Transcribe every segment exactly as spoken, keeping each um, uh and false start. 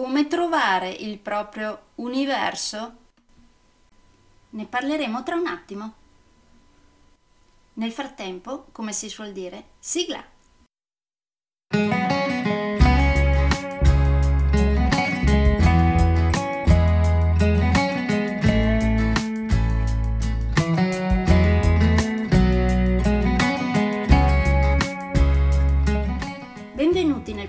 Come trovare il proprio universo? Ne parleremo tra un attimo. Nel frattempo, come si suol dire, sigla! Benvenuti nel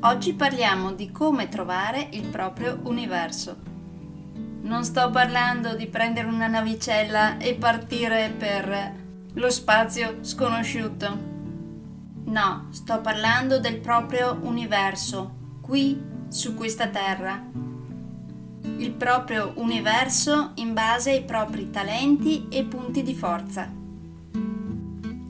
Oggi parliamo di come trovare il proprio universo. Non sto parlando di prendere una navicella e partire per lo spazio sconosciuto. No, sto parlando del proprio universo, qui, su questa terra. Il proprio universo in base ai propri talenti e punti di forza.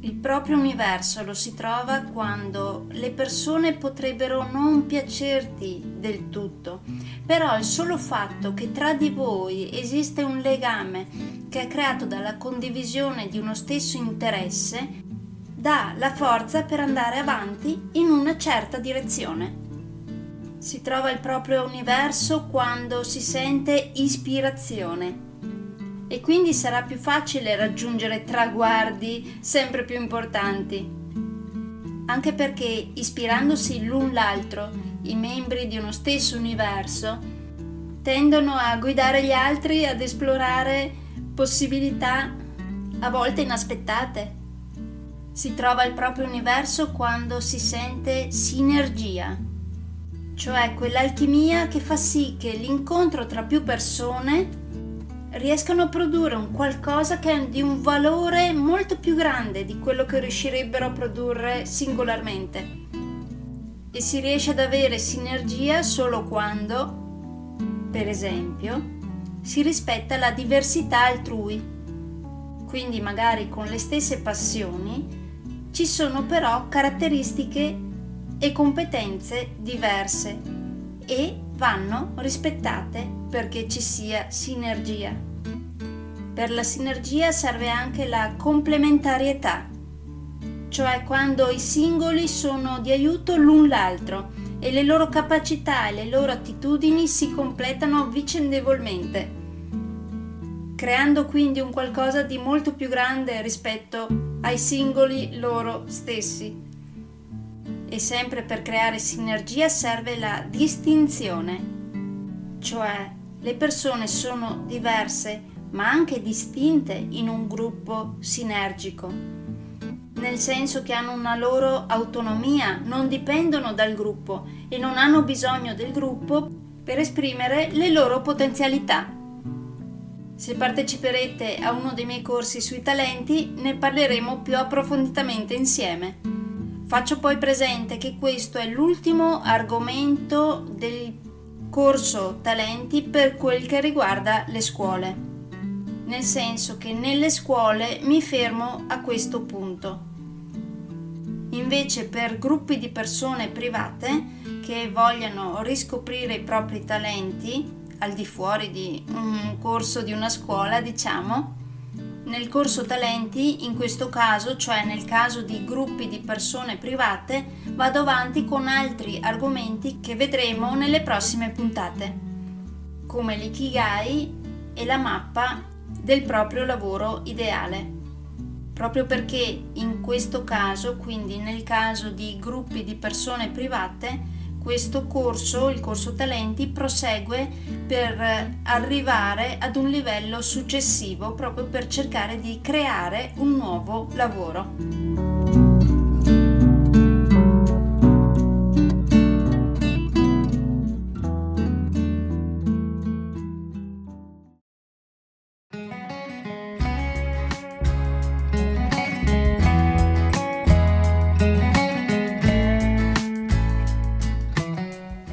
Il proprio universo lo si trova quando le persone potrebbero non piacerti del tutto, però il solo fatto che tra di voi esiste un legame che è creato dalla condivisione di uno stesso interesse dà la forza per andare avanti in una certa direzione. Si trova il proprio universo quando si sente ispirazione. E quindi sarà più facile raggiungere traguardi sempre più importanti. Anche perché, ispirandosi l'un l'altro, i membri di uno stesso universo tendono a guidare gli altri ad esplorare possibilità a volte inaspettate. Si trova il proprio universo quando si sente sinergia, cioè quell'alchimia che fa sì che l'incontro tra più persone riescano a produrre un qualcosa che è di un valore molto più grande di quello che riuscirebbero a produrre singolarmente. E si riesce ad avere sinergia solo quando, per esempio, si rispetta la diversità altrui. Quindi magari con le stesse passioni ci sono però caratteristiche e competenze diverse e vanno rispettate perché ci sia sinergia. Per la sinergia serve anche la complementarietà, cioè quando i singoli sono di aiuto l'un l'altro e le loro capacità e le loro attitudini si completano vicendevolmente, creando quindi un qualcosa di molto più grande rispetto ai singoli loro stessi. E sempre per creare sinergia serve la distinzione, cioè le persone sono diverse ma anche distinte in un gruppo sinergico, nel senso che hanno una loro autonomia, non dipendono dal gruppo e non hanno bisogno del gruppo per esprimere le loro potenzialità. Se parteciperete a uno dei miei corsi sui talenti, ne parleremo più approfonditamente insieme. Faccio poi presente che questo è l'ultimo argomento del corso Talenti per quel che riguarda le scuole, nel senso che nelle scuole mi fermo a questo punto. Invece per gruppi di persone private che vogliano riscoprire i propri talenti, al di fuori di un corso di una scuola, diciamo, Nel corso talenti, in questo caso, cioè nel caso di gruppi di persone private, vado avanti con altri argomenti che vedremo nelle prossime puntate, come l'ikigai e la mappa del proprio lavoro ideale. Proprio perché in questo caso, quindi nel caso di gruppi di persone private, questo corso, il corso talenti, prosegue per arrivare ad un livello successivo, proprio per cercare di creare un nuovo lavoro.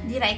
Direi